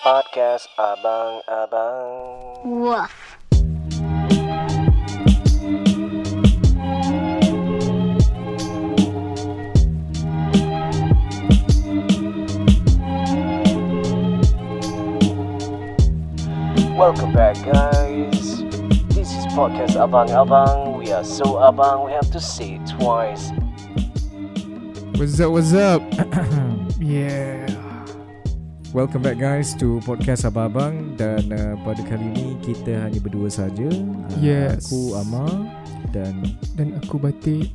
Podcast Abang Abang. Woof. Welcome back, guys. This is Podcast Abang Abang. We are so abang, we have to say it twice. What's up, what's up? Yeah. Welcome back, guys, to Podcast Abang Abang. Dan pada kali ini kita hanya berdua saja. Yes. Aku Amar dan aku Batik.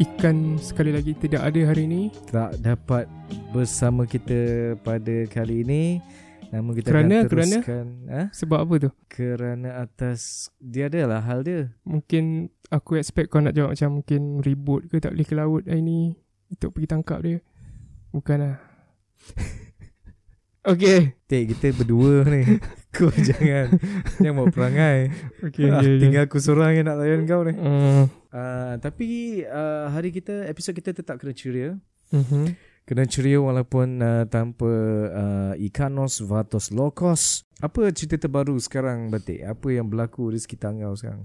Ikan sekali lagi tidak ada hari ini. Tak dapat bersama kita pada kali ini. Namun kita akan teruskan. Sebab apa tu? Kerana atas dia adalah hal dia. Mungkin aku expect kau nak jawab macam mungkin ribut ke, tak boleh ke laut hari ni untuk pergi tangkap dia. Bukanlah. Okay, kita berdua ni. Kau jangan buat perangai. Okay, tinggal aku seorang yang nak layan kau ni. Tapi hari kita, episod kita tetap kena ceria. Kena ceria walaupun tanpa Ikanos Vatos Lokos. Apa cerita terbaru sekarang, Batik? Apa yang berlaku di sekitar kau sekarang?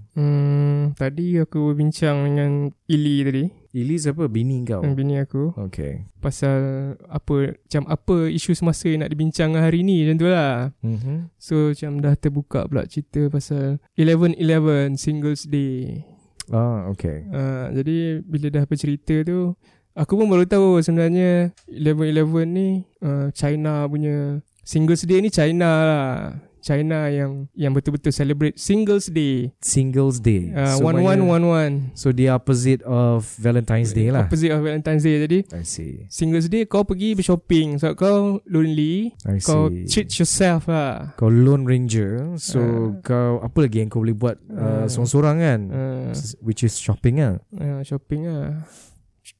Tadi aku bincang dengan Ili tadi. Ili siapa? Bini kau? Bini aku. Okay. Pasal apa, macam apa isu semasa yang nak dibincang hari ni, macam tu lah. So macam dah terbuka pula cerita pasal 11-11 Singles Day. Ah, okay. Jadi bila dah bercerita tu, aku pun baru tahu sebenarnya 11-11 ni China punya Singles Day ni. China lah, China yang betul-betul celebrate Singles Day. Singles Day 11-11. So the opposite of Valentine's Day lah. Opposite of Valentine's Day. Jadi I see. Singles Day kau pergi shopping, so kau lonely. I see. Kau treat yourself lah. Kau lone ranger. So kau apa lagi yang kau boleh buat sorang-sorang kan, which is shopping lah. Shopping lah.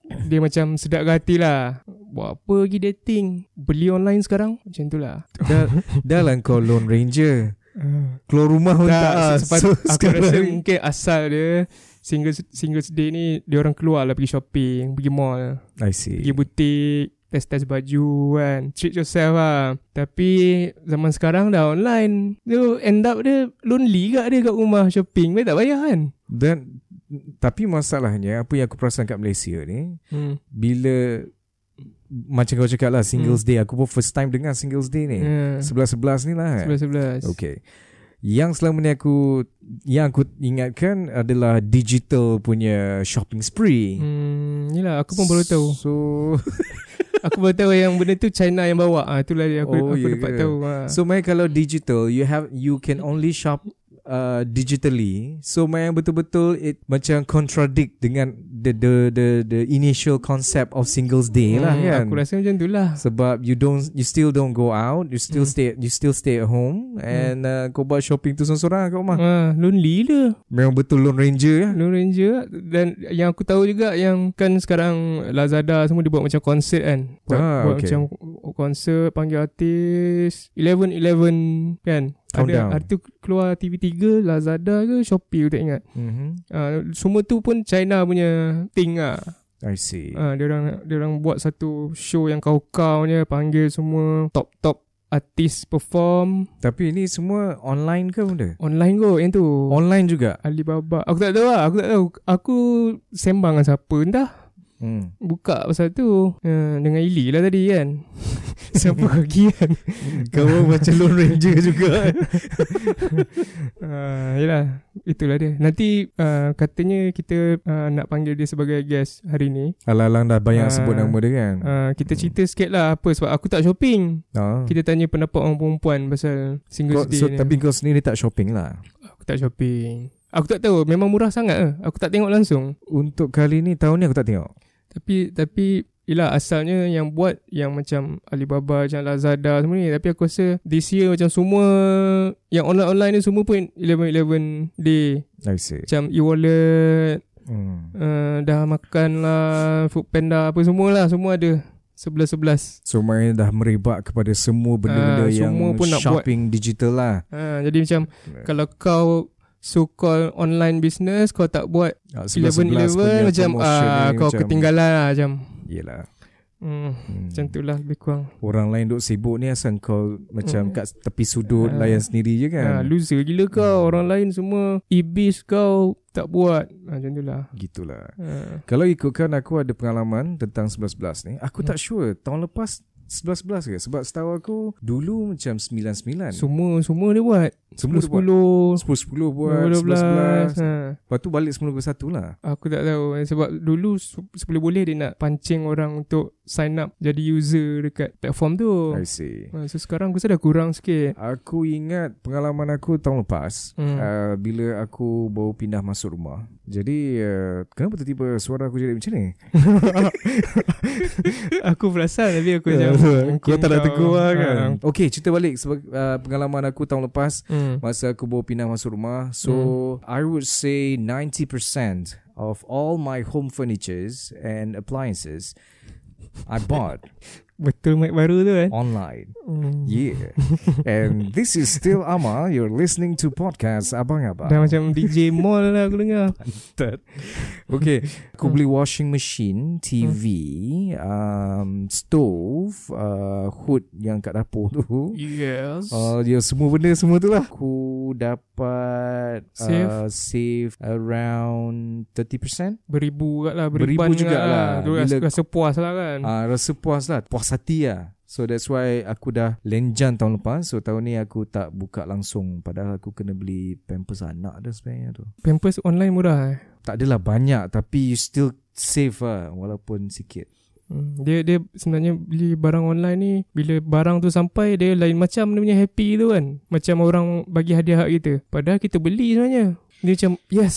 Dia macam sedap hati lah. Buat apa pergi dating, beli online sekarang, macam tu lah. Dah lah kau lone ranger, keluar rumah pun tak. So aku rasa mungkin asal dia Singles Day ni dia orang keluar lah, pergi shopping, pergi mall, I see, pergi butik, test baju kan, treat yourself lah. Tapi zaman sekarang dah online, dia end up dia lonely kat dia kat rumah shopping, dia tak payah kan. Dan tapi masalahnya apa yang aku perasan kat Malaysia ni, bila macam kau cakap lah Singles Day, aku pun first time dengar Singles Day ni. 11-11 ni lah. 11-11. Okay. Yang selama ni yang aku ingatkan adalah digital punya shopping spree. Yelah, aku pun baru tahu. So aku baru tahu yang benda tu China yang bawa. Itulah yang aku dapat tahu. So main kalau digital, you can only shop digitally. So yang betul-betul it macam contradict dengan the initial concept of Singles Day lah kan. Aku rasa macam itulah. Sebab you still don't go out, you still stay at home, and kau buat shopping tu sorang-sorang kat rumah. Lonely lah. Memang betul lone ranger lah. Lone ranger. Dan yang aku tahu juga yang kan sekarang Lazada semua dia buat macam konsert kan. Buat okay. Macam konsert, panggil artis 11-11 kan. Ada tu keluar TV3, Lazada ke Shopee, aku tak ingat. Semua tu pun China punya thing lah. I see. Dia orang buat satu show yang kau-kaunya, panggil semua top-top artis perform. Tapi ini semua online ke benda? Online kot yang tu. Online juga? Alibaba. Aku tak tahu. Aku sembang dengan siapa entah. Buka pasal tu dengan Ili lah tadi kan. Siapa kagian? Kau macam lone ranger juga. Yelah, itulah dia. Nanti katanya kita nak panggil dia sebagai guest hari ni. Alang-alang dah banyak sebut nama dia kan. Kita cerita sikit lah apa sebab aku tak shopping. Kita tanya pendapat orang perempuan pasal Singles Day ni. Tapi kau sendiri tak shopping lah? Aku tak shopping. Aku tak tahu, memang murah sangat lah. Aku tak tengok langsung. Untuk kali ni, tahun ni aku tak tengok. Tapi yelah, asalnya yang buat yang macam Alibaba, macam Lazada semua ni. Tapi aku rasa this year macam semua yang online-online ni semua pun 11-11 day. I see. Macam e-wallet, dah makan lah, Foodpanda apa semualah, semua ada. 11-11. So maknanya dah merebak kepada semua benda-benda yang shopping digital lah. Jadi macam kalau kau so-called online business, kau tak buat 11-11 macam kau ketinggalan lah macam. Yelah. Macam itulah lebih kurang. Orang lain duk sibuk ni asal kau macam kat tepi sudut layan sendiri je kan. Loser gila kau. Orang lain semua ibis kau tak buat. Macam itulah. Gitulah. Kalau ikutkan aku ada pengalaman tentang 11-11 ni. Aku tak sure tahun lepas 11-11 ke? Sebab setahu aku dulu macam 9-9 Semua dia buat 10-10 buat 11-11 Lepas tu balik 10-11 lah. Aku tak tahu. Sebab dulu sebelum boleh dia nak pancing orang untuk sign up jadi user dekat platform tu. I see. So sekarang aku sudah kurang sikit. Aku ingat pengalaman aku tahun lepas bila aku baru pindah masuk rumah. Jadi kenapa tiba-tiba suara aku jadi macam ni? Aku perasan tapi aku macam kau tak nak tegur lah kan. Okay, cerita balik pengalaman aku tahun lepas masa aku baru pindah masuk rumah. So I would say 90% of all my home furnitures and appliances I bought betul mic baru tu kan online. Yeah. And this is still Amar. You're listening to podcast Abang Abang. Dah macam DJ mall lah aku dengar. Okay, aku beli washing machine, TV, stove, hood yang kat dapur tu. Yes. Ya, semua benda semua tu lah. Aku dapat save around 30%. Beribu juga lah. Rasa puas lah kan. Rasa puas lah. Hati lah. So that's why aku dah lenjan tahun lepas. So tahun ni aku tak buka langsung. Padahal aku kena beli pampers anak dah sebenarnya tu. Pampers online murah Tak adalah banyak, tapi you still save lah, walaupun sikit. Dia sebenarnya beli barang online ni, bila barang tu sampai, dia lain macam dia punya happy tu kan. Macam orang bagi hadiah kita, padahal kita beli sebenarnya. Dia macam yes,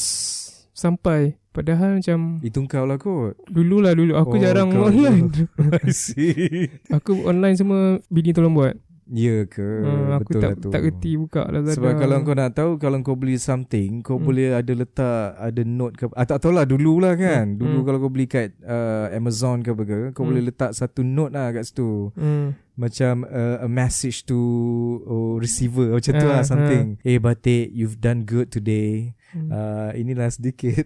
sampai. Padahal macam itu kau lah kot. Dulu aku jarang online. I see. Aku online semua bini tolong buat. Ya ke? Aku betul lah tu. Aku tak kerti buka Lazada. Sebab kalau kau nak tahu, kalau kau beli something, kau boleh ada letak, ada note ke. Tak tahulah dululah kan. Dulu kalau kau beli kat Amazon ke apa, kau boleh letak satu note lah kat situ. Macam a message to receiver macam tu lah something. Hey Batik, you've done good today. Inilah sedikit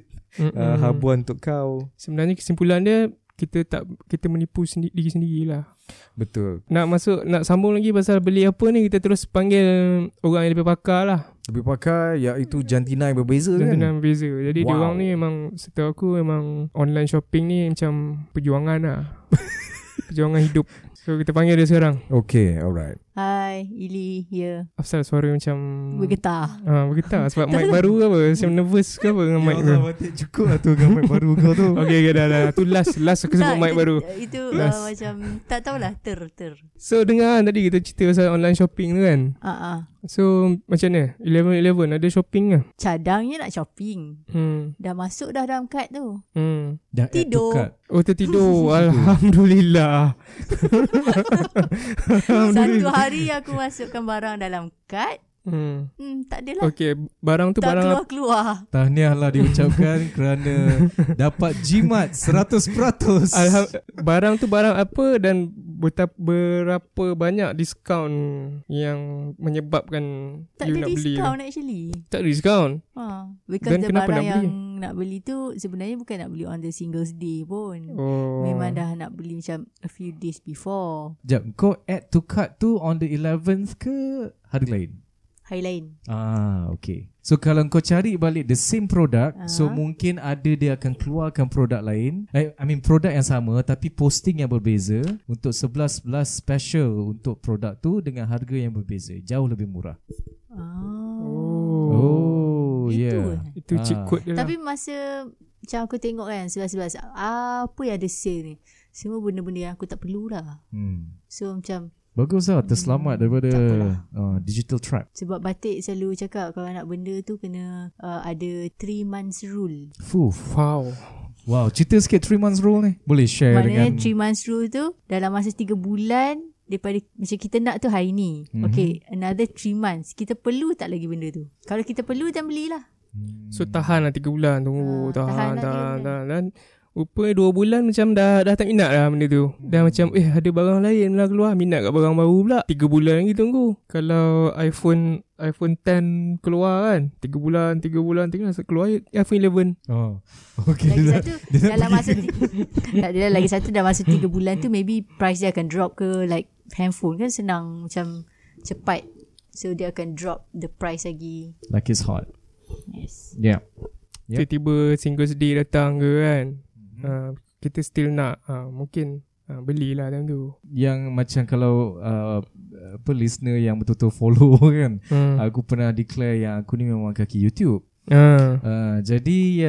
habuan untuk kau. Sebenarnya kesimpulan dia, kita menipu diri sendirilah. Betul. Nak sambung lagi pasal beli apa ni, kita terus panggil orang yang lebih pakar lah. Lebih pakar, iaitu jantina yang berbeza kan. Jantina yang berbeza. Jadi diorang ni memang, setahu aku memang online shopping ni macam perjuangan lah. Perjuangan hidup. So kita panggil dia sekarang. Okay, alright. Hi, Ili here. Asal suara macam bergetar. Bergetar sebab mic baru ke apa? Macam nervous ke apa dengan mic tu? Cukup lah tu dengan mic baru kau tu. Okay, dah. Tu last aku sebut mic baru. Itu macam tak tahulah ter. So dengar tadi kita cerita pasal online shopping tu kan. So macam mana? 11-11 ada shopping ke? Cadangnya nak shopping. Dah masuk dah dalam kad tu. Tidur. Tertidur. Alhamdulillah. Satu hari aku masukkan barang dalam kad. Tak adalah. Okay, barang tu tak barang keluar. Tahniahlah diucapkan kerana dapat jimat 100%. Barang tu barang apa dan berapa banyak diskaun yang menyebabkan tak you nak beli? Tak ada diskaun. Because the barang yang nak beli tu sebenarnya bukan nak beli on the Singles Day pun. Memang dah nak beli macam a few days before. Sekejap, kau add to cart tu on the 11th ke hari lain? Hari lain. Okay. So kalau kau cari balik the same product, so mungkin ada dia akan keluarkan produk lain. Produk yang sama tapi posting yang berbeza untuk 11-11 special untuk produk tu dengan harga yang berbeza. Jauh lebih murah. Itu cheat code dia. Tapi masa macam aku tengok kan 11-11, apa yang ada sale ni? Semua benda-benda yang aku tak perlulah. So macam bagus lah, terselamat daripada digital trap. Sebab Batik selalu cakap kalau nak benda tu kena ada 3 months rule. Wow, cerita sikit 3 months rule ni. Boleh share maknanya dengan, maknanya 3 months rule tu dalam masa 3 bulan daripada macam kita nak tu hari ni. Okay, another 3 months kita perlu tak lagi benda tu? Kalau kita perlu, dan belilah. So tahanlah 3 bulan. Tunggu, tahan. Rupanya 2 bulan macam dah tak minat lah benda tu. Dah macam ada barang lain lah keluar, minat kat barang baru pula. 3 bulan lagi tunggu. Kalau iPhone 10 keluar kan, 3 bulan keluar iPhone 11. Oh, okay. Lagi satu dalam masa lagi satu dalam masa 3 bulan tu maybe price dia akan drop ke. Like handphone kan senang macam cepat, so dia akan drop the price lagi. Like it's hot. Yes. Yeah, yep. Tiba-tiba Singles Day datang ke kan, kita still nak mungkin belilah time tu. Yang macam kalau listener yang betul-betul follow kan, aku pernah declare yang aku ni memang kaki YouTube. Jadi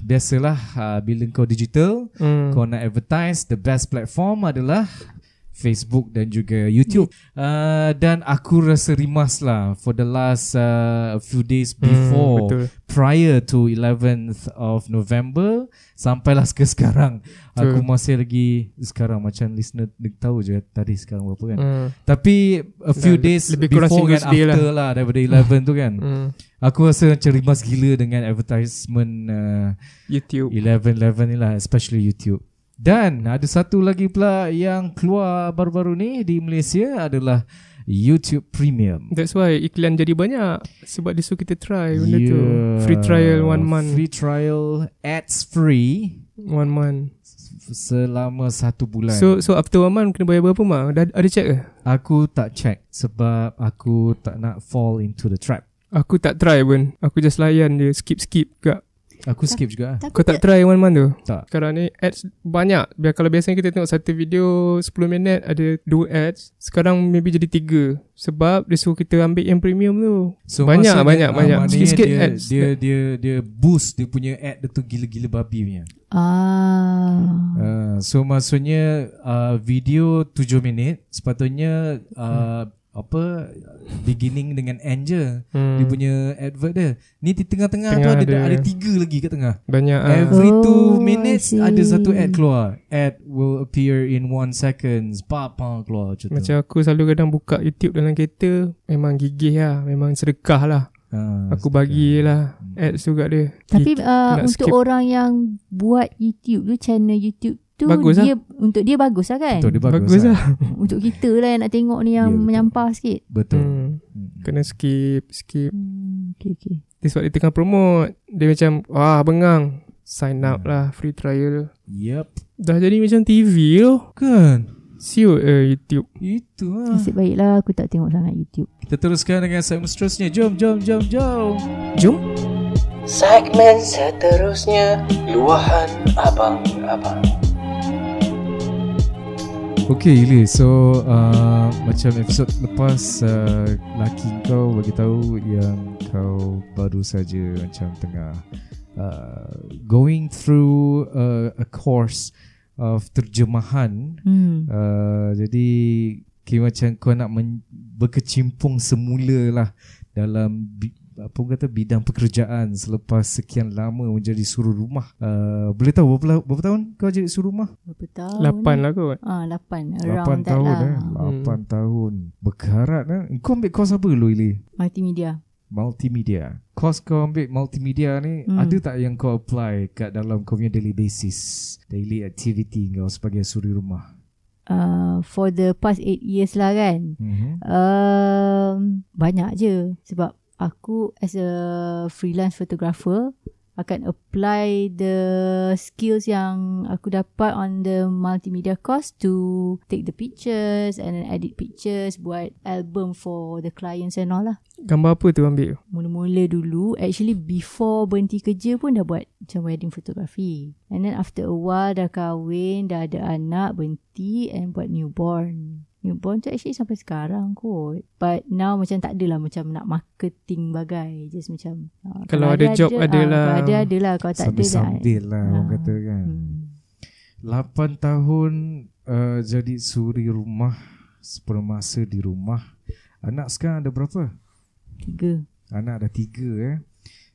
biasalah bila kau digital, kau nak advertise, the best platform adalah Facebook dan juga YouTube. Dan aku rasa rimas lah for the last few days before, prior to 11th of November sampailah sekarang. Aku masih lagi sekarang macam listener tahu je tadi sekarang berapa kan. Tapi a few days before and after lah daripada 11 tu kan. Aku rasa macam rimas gila dengan advertisement YouTube 11-11 ni lah, especially YouTube. Dan ada satu lagi pula yang keluar baru-baru ni di Malaysia adalah YouTube Premium. That's why iklan jadi banyak, sebab dia suruh kita try benda tu. Free trial 1 month. Free trial ads free 1 month selama 1 bulan. So after 1 month kena bayar berapa mah? Ada check ke? Aku tak check sebab aku tak nak fall into the trap. Aku tak try pun. Aku just layan je, skip kat. Aku skip juga. Kau tak try 1 month tu? Tak. Sekarang ni ads banyak. Biar kalau biasanya kita tengok satu video 10 minit ada 2 ads, sekarang maybe jadi 3. Sebab dia suruh kita ambil yang premium tu. So banyak. Sikit-sikit ads. Dia boost dia punya ad dia tu gila-gila babi punya. So maksudnya video 7 minit sepatutnya beginning dengan end je dia punya advert dia. Ni di tengah-tengah tu ada 3 lagi kat tengah. Banyak. Every 2 minutes ada satu ad keluar. Ad will appear in 1 seconds. Papa keluar macam tu. Macam aku selalu kadang buka YouTube dalam kereta, memang gigih lah, memang sedekah lah. Aku bagilah ads tu kat dia. Tapi untuk skip. Orang yang buat YouTube tu, channel YouTube tu bagus dia lah. Untuk dia bagus lah kan. Betul, dia bagus lah. Untuk kita lah yang nak tengok ni yang menyampah sikit. Betul. Kena skip. Okay. Sebab dia tengah promote, dia macam bengang, sign up lah, free trial. Yep. Dah jadi macam TV loh kan. Siut YouTube. Itu lah. Nasib baiklah aku tak tengok sangat YouTube. Kita teruskan dengan segmen seterusnya. Jom. Segmen seterusnya, luahan abang-abang. Okay Ili, so macam episod lepas laki kau bagi tahu yang kau baru saja macam tengah going through a course of terjemahan. Jadi kira macam kau nak berkecimpung semula lah dalam bidang pekerjaan selepas sekian lama menjadi suru rumah. Boleh tahu berapa tahun kau jadi suru rumah? Berapa tahun? 8 lah kot. 8 around 8 that tahun lah. 8 tahun. Berkarat lah. Kau ambil course apa dulu Ili? Multimedia. Course kau ambil multimedia ni, ada tak yang kau apply kat dalam kau punya daily basis, daily activity kau sebagai suri rumah? For the past 8 years lah kan. Banyak je. Sebab aku as a freelance photographer akan apply the skills yang aku dapat on the multimedia course to take the pictures and then edit pictures, buat album for the clients and all lah. Gambar apa tu ambil? Mula-mula dulu, actually before berhenti kerja pun dah buat macam wedding photography. And then after a while dah kahwin, dah ada anak, berhenti and buat newborn. Newborn tu actually sampai sekarang kot. But now macam tak adalah macam nak marketing bagai. Just macam kalau ada job adalah. Kalau ada lah. Kalau tak ada sambil lah orang kata kan. 8 tahun jadi suri rumah, sepenuh masa di rumah. Anak sekarang ada berapa? 3. Anak ada 3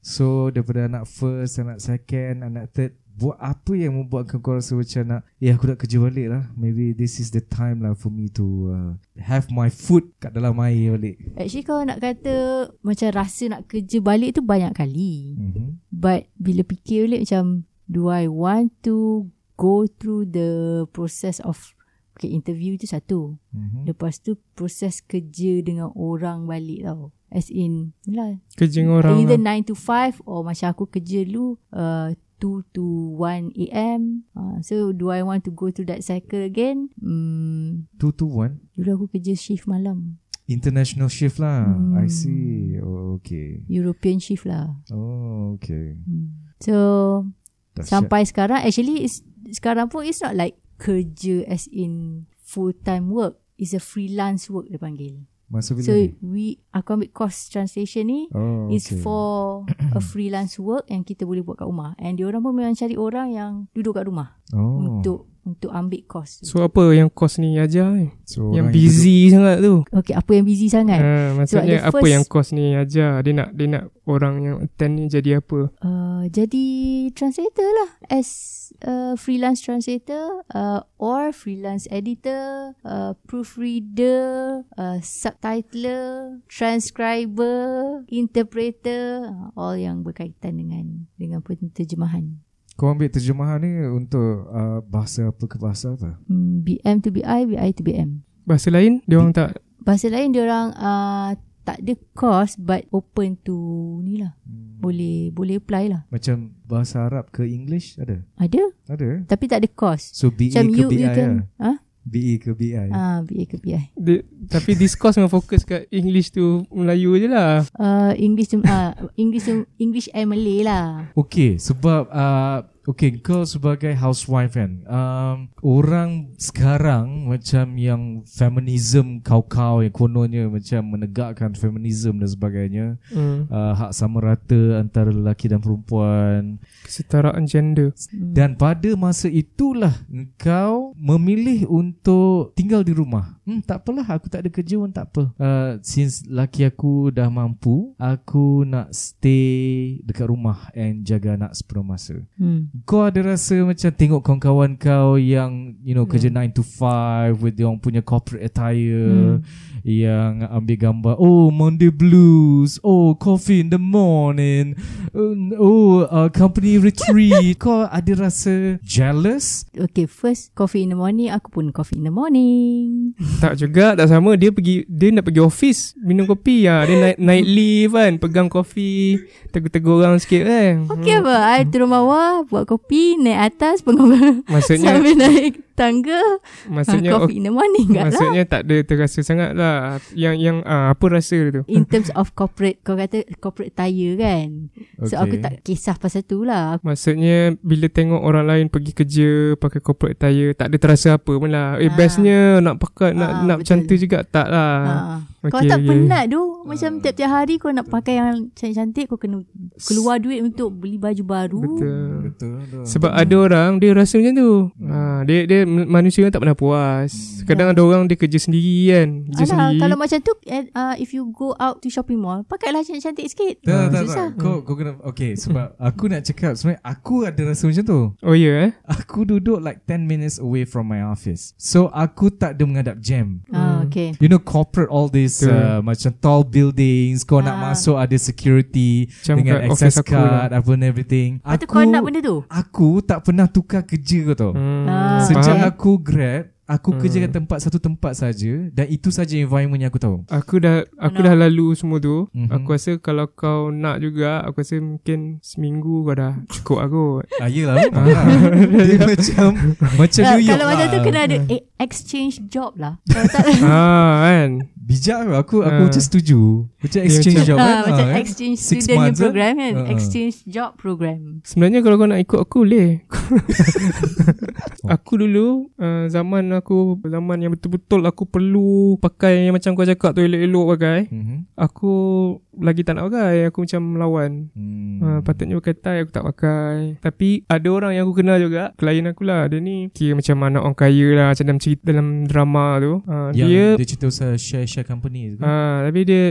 So daripada anak first, anak second, anak third, buat apa yang membuatkan kau rasa macam nak aku nak kerja balik lah, maybe this is the time lah for me to have my food kat dalam air balik? Actually kau nak kata macam rasa nak kerja balik tu banyak kali, but bila fikir balik macam do I want to go through the process of okay, interview tu satu. Mm-hmm. Lepas tu proses kerja dengan orang balik tau. As in lah, kerja dengan orang either lah. 9 to 5 or macam aku kerja dulu 2 to 1am. So do I want to go through that cycle again? 2 to 1? Dulu aku kerja shift malam. International shift lah. I see. Oh, okay. European shift lah. Oh, okay. So that's sampai it. Sekarang actually sekarang pun it's not like kerja as in full time work. It's a freelance work dia panggil. Masa bila so ni? Aku ambil course translation ni. Oh, it's okay. For a freelance work yang kita boleh buat kat rumah. And diorang pun memang cari orang yang duduk kat rumah. Oh. Untuk ambil kos. So apa yang kos ni ajar ni? So, yang busy sangat tu. Okay, apa yang busy sangat? Maksudnya so, apa yang kos ni ajar? Dia nak orang yang attend ni jadi apa? Jadi translator lah. As freelance translator or freelance editor, proofreader, subtitler, transcriber, interpreter, all yang berkaitan dengan penterjemahan. Kau ambil terjemahan ni untuk bahasa apa ke bahasa apa? BM to BI, BI to BM. Bahasa lain diorang tak? Bahasa lain diorang tak ada course but open to ni lah. Boleh apply lah. Macam bahasa Arab ke English ada? Ada. Tapi tak ada course. So BE macam ke BI lah? Ha? BE ke BI. BE ke BI. Tapi this course memang fokus kat English tu Melayu je lah. English and Malay lah. Okay, sebab okay, kau sebagai housewife kan, orang sekarang macam yang feminism kau-kau yang kononnya macam menegakkan feminism dan sebagainya, hak sama rata antara lelaki dan perempuan, kesetaraan gender. Dan pada masa itulah kau memilih untuk tinggal di rumah. Tak apalah, aku tak ada kerja pun tak apa. Since laki aku dah mampu, aku nak stay dekat rumah and jaga anak sepenuh masa. Kau ada rasa macam tengok kawan-kawan kau yang you know kerja 9 to 5 with diorang punya corporate attire, yang ambil gambar, oh Monday blues, oh coffee in the morning, company retreat. Kau ada rasa jealous? Okay, first coffee in the morning, aku pun coffee in the morning. Tak juga, tak sama. Dia nak pergi office minum kopi lah. Dia naik lift kan, pegang kopi, tegur-tegur orang sikit kan. Okay apa, I turun bawah buat kopi, naik atas pengguna sambil naik tangga, coffee in the morning kat. Maksudnya tak ada terasa sangat lah. Yang apa rasa tu in terms of corporate, kau kata corporate attire kan, okay. So aku tak kisah pasal tu lah. Maksudnya bila tengok orang lain pergi kerja pakai corporate attire, tak ada terasa apa pun lah. Bestnya nak pakai, nak macam tu juga tak lah. Okay, kau tak penat tu macam tiap-tiap hari kau nak pakai yang cantik-cantik, kau kena keluar duit untuk beli baju baru. Betul. Sebab ada orang dia rasa macam tu. Dia manusia kan tak pernah puas. Kadang ada orang dia kerja sendiri kan, sendiri. Kalau macam tu if you go out to shopping mall, pakailah cantik-cantik sikit. Tak. Kau kena okay. Sebab aku nak cakap sebenarnya aku ada rasa macam tu. Oh ya, aku duduk like 10 minutes away from my office, so aku tak ada menghadap jam. Okay. You know corporate all this macam tall buildings, kau nak masuk ada security macam dengan access card lah, apa and everything. Patut kau nak benda tu. Aku tak pernah tukar kerja kau tau. Sejak aku grad, aku kerja kat satu tempat saja, dan itu saja environment yang aku tahu. Aku dah lalu semua tu. Aku rasa kalau kau nak juga, aku rasa mungkin seminggu kau dah cukup aku. Yelah. Dia macam New York. Kalau macam tu kena ada exchange job lah. Kan. Bijak aku macam setuju. Macam exchange job kan. Macam exchange student program kan. Exchange job program. Sebenarnya kalau kau nak ikut aku boleh. Aku dulu zaman yang betul-betul aku perlu pakai yang macam kau cakap tu, elok-elok pakai. Aku lagi tak nak pakai. Aku macam melawan. Patutnya pakai tie, aku tak pakai. Tapi ada orang yang aku kenal juga, klien aku lah, dia ni kira macam anak orang kaya lah, macam dalam drama tu. Yang dia cerita pasal share company tu. Tapi dia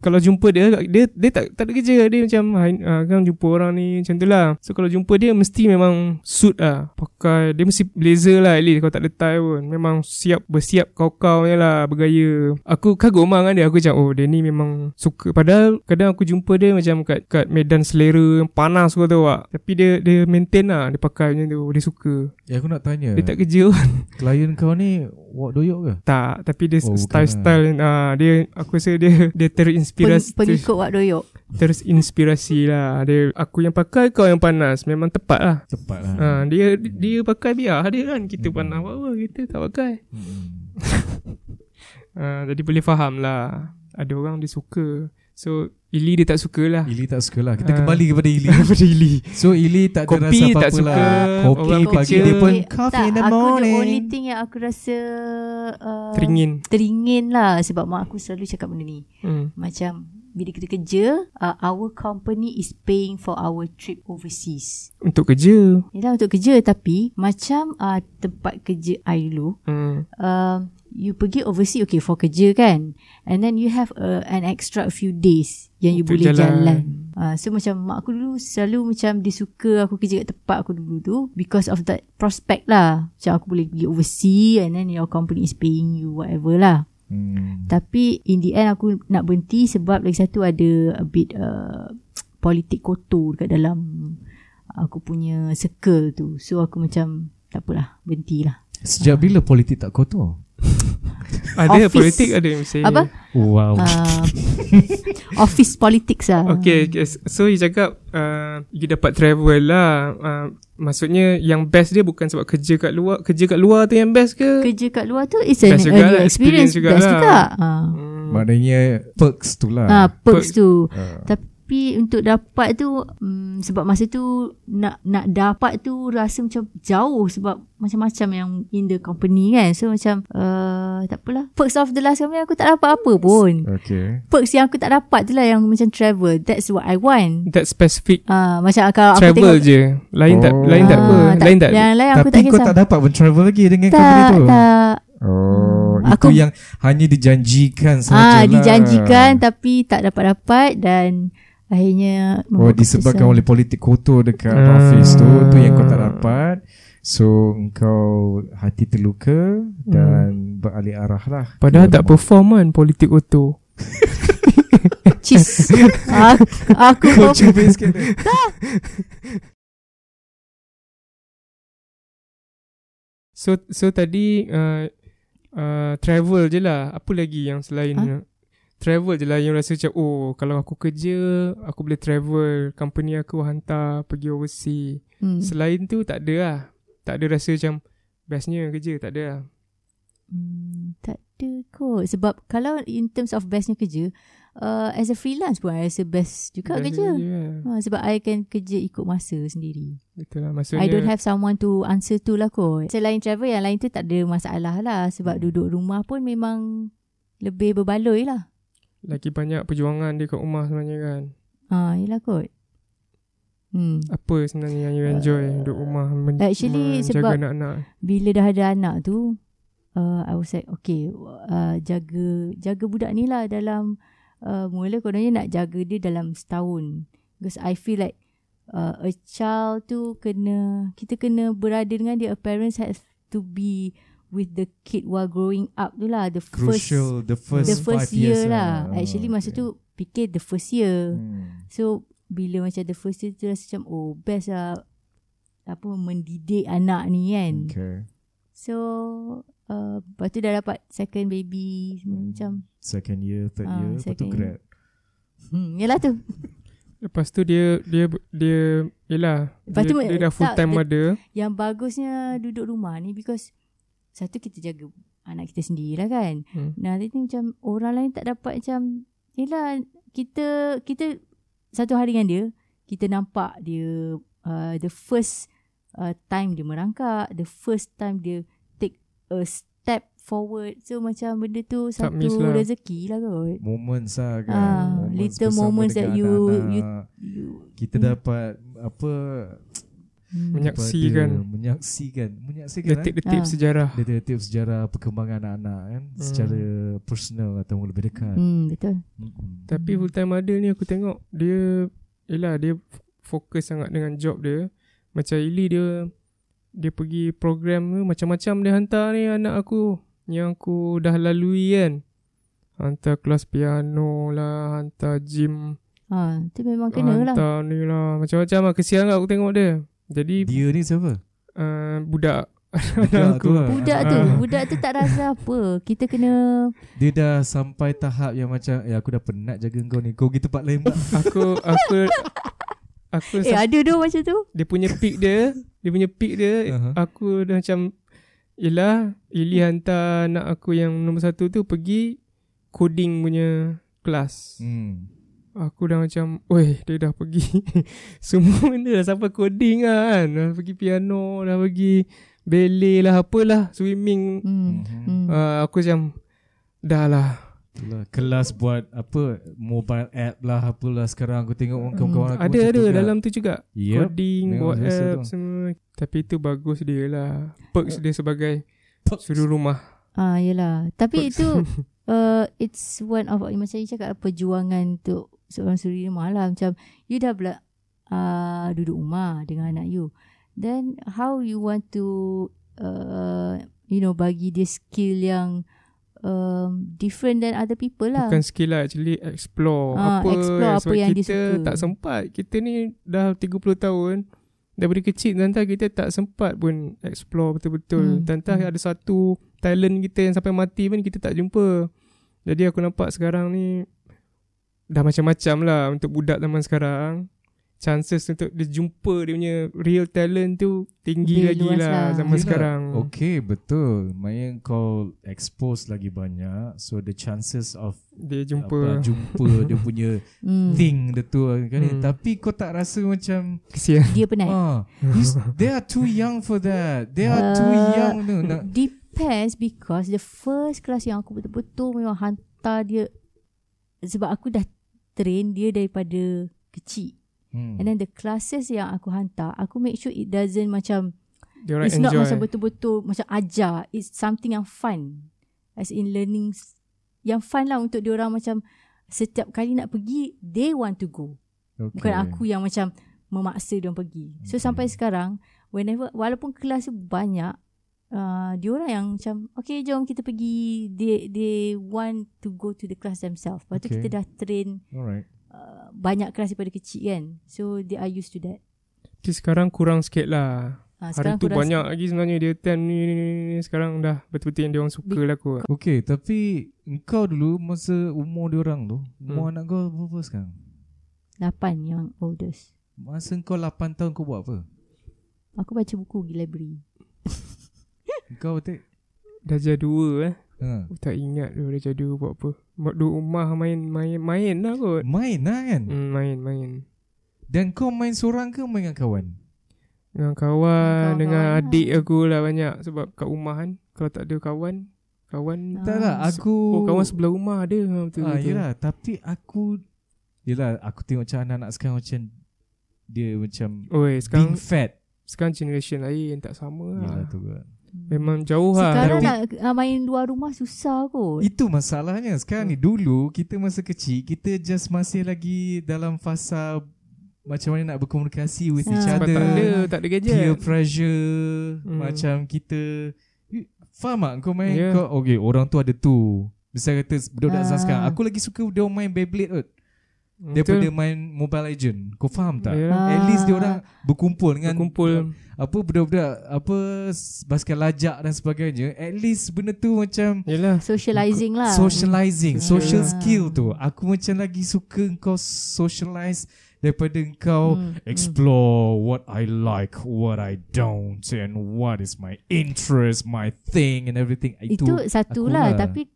kalau jumpa dia tak ada kerja. Dia macam kan jumpa orang ni macam tu lah. So kalau jumpa dia mesti memang suit lah pakai. Dia mesti blazer lah, at least. Kalau tak ada tie pun pun. Memang bersiap kau-kau je lah, bergaya. Aku kagum lah kan dia. Aku macam, oh dia ni memang suka. Padahal kadang aku jumpa dia macam kat medan selera panas kau tahu tak. Tapi dia maintain lah. Dia pakai macam tu. Dia suka. Ya aku nak tanya, dia tak kerja kan. Klien kau ni wak doyok ke? Tak. Tapi dia style-style dia. Aku rasa dia terinspirasi. Pengikut wak doyok. Terinspirasi lah dia. Aku yang pakai, kau yang panas. Memang tepat lah. Tepat lah. Dia pakai biar dia kan. Kita panas apa-apa, kita tak pakai. Jadi boleh faham lah. Ada orang dia suka. So Ili dia tak suka lah. Kita kembali kepada Ili. So Ili tak ada rasa apa-apa lah. Kopi pagi dia pun coffee in the morning. Only thing yang aku rasa Teringin lah. Sebab mak aku selalu cakap benda ni. Macam bila kita kerja, our company is paying for our trip overseas. Untuk kerja? Yalah, untuk kerja. Tapi macam tempat kerja I dulu, you pergi overseas, okay, for kerja kan. And then you have an extra few days yang you boleh jalan. So macam mak aku dulu selalu macam dia suka aku kerja kat tempat aku dulu tu, because of that prospect lah. Macam aku boleh pergi overseas and then your company is paying you whatever lah. Tapi in the end aku nak berhenti sebab lagi satu ada a bit politik kotor dekat dalam aku punya circle tu. So aku macam tak apalah, berhentilah. Sejak bila politik tak kotor? Ada office. Politik ada misalnya. Apa? Wow. Office politics lah. Okay, so you cakap you dapat travel lah. Maksudnya yang best dia bukan sebab kerja kat luar. Kerja kat luar tu yang best ke? Kerja kat luar tu is an early experience juga. Best juga lah. Maknanya perks tu lah. Perks tu. Tapi untuk dapat tu sebab masa tu nak dapat tu rasa macam jauh. Sebab macam-macam yang in the company kan. So macam tak apalah. Perks of the last company aku tak dapat apa pun. Okay. Perks yang aku tak dapat tu lah yang macam travel. That's what I want. That specific macam kalau travel aku tengok, je Lain tak apa. Yang lain aku tak kisah. Tapi kau tak dapat travel lagi dengan company tu. Tak. Itu yang hanya dijanjikan sahajalah. Dijanjikan tapi tak dapat-dapat. Dan akhirnya disebabkan oleh politik kotor dekat office tu. Tu yang kau tak dapat. So kau hati terluka dan beralih arah lah. Padahal tak perform kan politik kotor. Cheese. Aku kau cubit sikit. Tak. So tadi travel je lah. Apa lagi yang selain travel je lah yang rasa macam kalau aku kerja aku boleh travel, company aku hantar pergi overseas. Selain tu tak ada lah. Tak ada rasa macam bestnya kerja. Tak ada lah. Tak ada kot. Sebab kalau in terms of bestnya kerja, as a freelance pun I rasa best juga kerja. Sebab I can kerja ikut masa sendiri. Betul lah, maksudnya I don't have someone to answer to lah kot. Selain travel, yang lain tu tak ada masalah lah. Sebab duduk rumah pun memang lebih berbaloi lah. Lagi banyak perjuangan dia kat rumah sebenarnya kan. Yelah kot. Apa sebenarnya yang you enjoy duduk rumah? Actually sebab anak-anak. Bila dah ada anak tu I was like okay, jaga budak ni lah dalam mula kononnya nak jaga dia dalam setahun. Because I feel like a child tu kita kena berada dengan dia. A parents has to be with the kid while growing up tu lah. Crucial, the first year lah. Actually masa tu fikir the first year. So bila macam the first year tu rasa macam best lah mendidik anak ni kan. Okay. So lepas tu dah dapat second baby macam second year, third year, lepas tu grad. Yalah tu. Lepas tu dia yalah. Lepas tu dia dah full time mother. Yang bagusnya duduk rumah ni because satu kita jaga anak kita sendirilah kan. Nanti tu macam orang lain tak dapat macam yalah kita satu hari dengan dia, kita nampak dia the first time dia merangkak, the first time dia take a step forward. So macam benda tu satu rezeki lah kot. Moments lah kan. Little moments that you kita dapat menyaksikan detik-detik sejarah. Detik-detik sejarah perkembangan anak-anak kan, secara personal atau lebih dekat. Betul. Tapi full time mother ni aku tengok dia, yelah dia fokus sangat dengan job dia. Macam Ili dia dia pergi program tu, macam-macam dia hantar ni anak aku yang aku dah lalui kan. Hantar kelas piano lah, hantar gym. Ha, tu memang kena hantar lah. Hantar ni lah, macam-macam lah. Kesian lah aku tengok dia. Jadi dia ni siapa? Budak. Budak tu tak rasa apa. Kita kena, dia dah sampai tahap yang macam, eh aku dah penat jaga kau ni, kau pergi tempat lain pula. Ada dia macam tu. Dia punya peak dia uh-huh. Aku dah macam, yelah, Ili hantar anak aku yang nombor 1 tu pergi coding punya kelas. Aku dah macam, weh, dia dah pergi semua benda dah, sampai coding lah kan. Dah pergi piano, dah pergi ballet lah, apalah, swimming. Aku macam, dah lah, itulah, kelas buat apa, mobile app lah, apalah. Sekarang aku tengok kawan-kawan aku ada dalam tu juga. Coding, buat app semua. Tapi tu bagus dia lah, perks dia sebagai suruh rumah. Yelah, tapi perks. Itu it's one of, macam you cakap, perjuangan untuk seorang suri rumah lah. Macam you dah duduk rumah dengan anak you, then how you want to bagi dia skill yang different than other people lah. Bukan skill lah, actually explore apa yang kita tak sempat. Kita ni dah 30 tahun, daripada kecil tantang kita tak sempat pun explore betul-betul. Tantang ada satu talent kita yang sampai mati pun kita tak jumpa. Jadi aku nampak sekarang ni dah macam-macam lah untuk budak zaman sekarang. Chances untuk dia jumpa dia punya real talent tu tinggi lagi lah zaman sekarang. Okay, betul. Maknanya kau expose lagi banyak, so the chances of dia jumpa dia punya thing dia tu kan. Tapi kau tak rasa macam kesian dia penat? They are too young for that. They are too young tu. Depends, because the first class yang aku betul-betul memang hantar dia, sebab aku dah train dia daripada kecil. And then the classes yang aku hantar, aku make sure it doesn't macam, it's not macam betul-betul macam ajar. It's something yang fun, as in learning yang fun lah untuk diorang. Macam setiap kali nak pergi, they want to go. Bukan aku yang macam memaksa diorang pergi. So sampai sekarang, whenever, walaupun kelas banyak, diorang yang macam, okay jom kita pergi. They want to go to the class themselves. Lepas tu kita dah train banyak kelas daripada kecil kan. So they are used to that. Okay, sekarang kurang sikit lah. Hari tu banyak lagi sebenarnya dia time ni. Sekarang dah betul-betul yang dia orang suka lah kot. Okay, tapi engkau dulu masa umur dia orang tu, umur anak kau berapa sekarang? 8 yang oldest. Masa kau 8 tahun kau buat apa? Aku baca buku di library. Kau Batik? Darjah 2 eh. Aku tak ingat tu darjah 2 buat apa. Duduk rumah main lah kot. Main lah kan? Main. Dan kau main seorang ke main dengan kawan? Dengan kawan, dengan adik aku lah banyak. Sebab kat rumah kan, kalau tak ada kawan tak lah aku. Kawan sebelah rumah ada. Yelah, tapi aku, yelah, aku tengok macam anak-anak sekarang macam dia macam sekarang, being fat. Sekarang generation lain tak sama lah. Yelah tu kan, memang jauh lah. Sekarang nak main luar rumah susah kot. Itu masalahnya sekarang ni. Dulu kita masa kecil, kita just masih lagi dalam fasa macam mana nak berkomunikasi with each other. Tak ada gadget, peer pressure. Macam kita, faham tak kau main kau, okay orang tu ada tu. Misalnya kata budak-budak sekarang, aku lagi suka dia main Beyblade kot daripada main Mobile Legend. Kau faham tak? At least dia orang berkumpul dengan apa budak-budak, apa basikal lajak dan sebagainya. At least benda tu macam socializing lah. Social skill tu. Aku macam lagi suka kau socialize daripada kau explore what I like, what I don't, and what is my interest, my thing and everything. Itu satulah. Tapi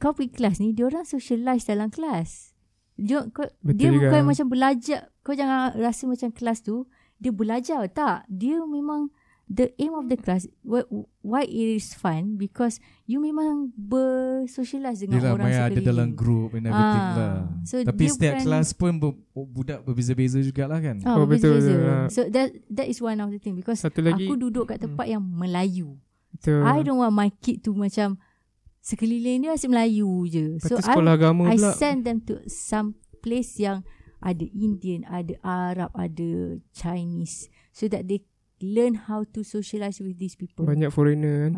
kau pergi kelas ni, dia orang socialize dalam kelas. Dia bukan macam belajar. Kau jangan rasa macam kelas tu dia belajar. Tak, dia memang the aim of the class, why it is fun, because you memang bersosialise dengan orang sekeliling. Ada dalam group and everything lah. So tapi setiap kelas pun budak berbeza-beza jugalah kan. Betul. So that is one of the thing, because aku duduk kat tempat yang Melayu. Betul. I don't want my kid to macam sekeliling dia asyik Melayu je. So I send them to some place yang ada Indian, ada Arab, ada Chinese, so that they learn how to socialize with these people. Banyak foreigner kan.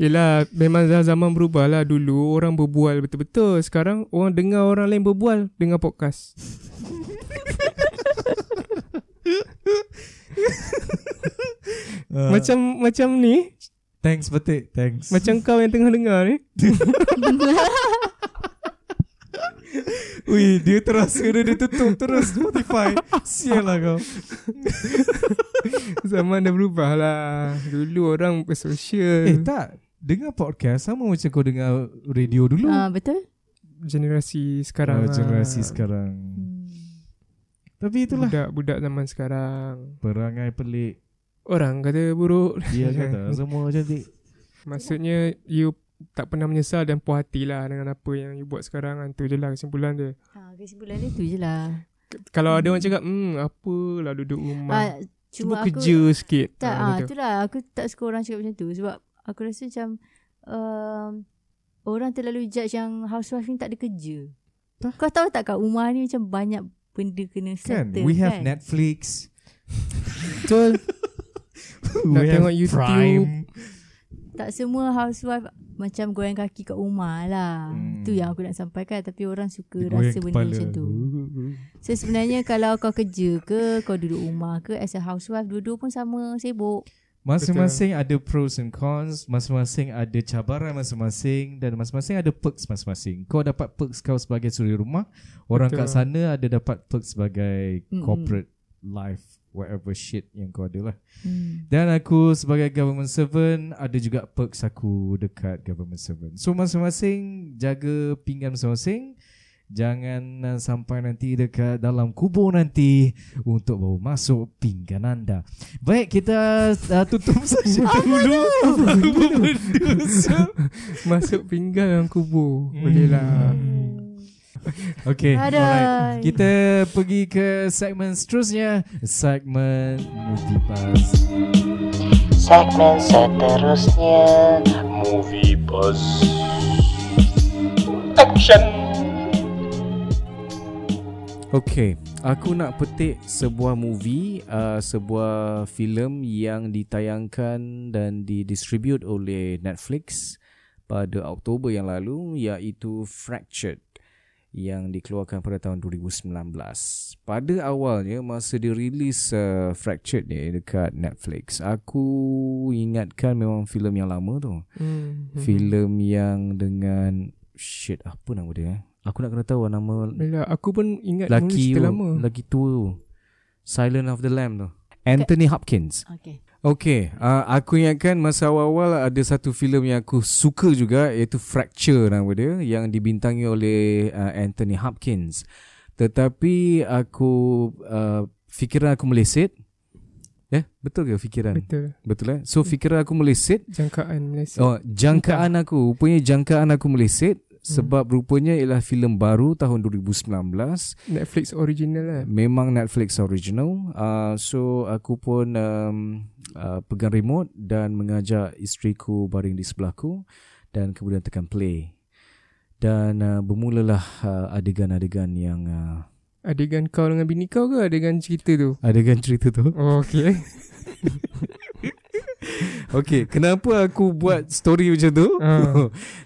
Yelah, memang zaman berubah lah. Dulu orang berbual betul-betul. Sekarang orang dengar orang lain berbual, dengar podcast. Macam ni. Thanks Batik, thanks. Macam kau yang tengah dengar ni. Ui, dia terasa dia tutup terus Spotify. Sial lah kau. Zaman dah berubah lah. Dulu orang bersosial. Tak, dengar podcast sama macam kau dengar radio dulu. Betul. Generasi sekarang generasi sekarang. Tapi itulah budak-budak zaman sekarang. Perangai pelik. Orang kata buruk, dia kata semua cantik. Maksudnya you tak pernah menyesal dan puas hati lah dengan apa yang you buat sekarang kan. Tu je lah kesimpulan dia. Kesimpulan dia tu je lah. Kalau ada orang cakap apalah duduk rumah, cuba kerja sikit. Tak, itulah aku tak suka orang cakap macam tu. Sebab aku rasa macam orang terlalu judge yang housewife ni tak ada kerja. Kau tahu tak kat rumah ni macam banyak benda kena settle kan. We have Netflix. Betul. Nak tengok YouTube Prime. Tak semua housewife macam goyang kaki kat rumah lah. Tu yang aku nak sampaikan. Tapi orang suka rasa benda macam tu. So sebenarnya kalau kau kerja ke, kau duduk rumah ke, as a housewife, dua-dua pun sama sibuk. Masing-masing ada pros and cons, masing-masing ada cabaran masing-masing, dan masing-masing ada perks masing-masing. Kau dapat perks kau sebagai suri rumah, orang kat sana ada dapat perks sebagai corporate life, whatever shit yang kau ada lah. Dan aku sebagai government servant, ada juga perks aku dekat government servant. So masing-masing jaga pinggan masing-masing. Jangan sampai nanti dekat dalam kubur nanti untuk bawa masuk pinggan anda. Baik, kita tutup saja dulu. Masuk pinggan dalam kubur bolehlah. Okay, alright. Kita pergi ke segmen seterusnya. Segmen Movie Pass. Segmen seterusnya Movie Pass. Action. Okay, aku nak petik sebuah movie, sebuah filem yang ditayangkan dan didistribute oleh Netflix pada Oktober yang lalu, iaitu Fractured, yang dikeluarkan pada tahun 2019. Pada awalnya masa dia release Fractured ni dekat Netflix, aku ingatkan memang filem yang lama tu. Filem yang dengan shit, apa nama dia? Aku nak kena tahu nama. Bila aku pun ingat lelaki lama, lelaki tua. Silent of the Lamb tu. Anthony Hopkins. Okay, aku ingatkan masa awal-awal ada satu filem yang aku suka juga, iaitu Fracture nama dia, yang dibintangi oleh Anthony Hopkins. Tetapi aku fikiran aku meleset. Betul ke fikiran? Betul eh? So fikiran aku meleset. Jangkaan aku. Rupanya jangkaan aku meleset. Sebab rupanya ialah filem baru tahun 2019, Netflix original lah. Memang Netflix original. So aku pun pegang remote dan mengajak isteriku baring di sebelahku, dan kemudian tekan play. Dan bermulalah adegan-adegan yang adegan kau dengan bini kau ke adegan cerita tu? Adegan cerita tu. Okay. Okay, kenapa aku buat story macam tu?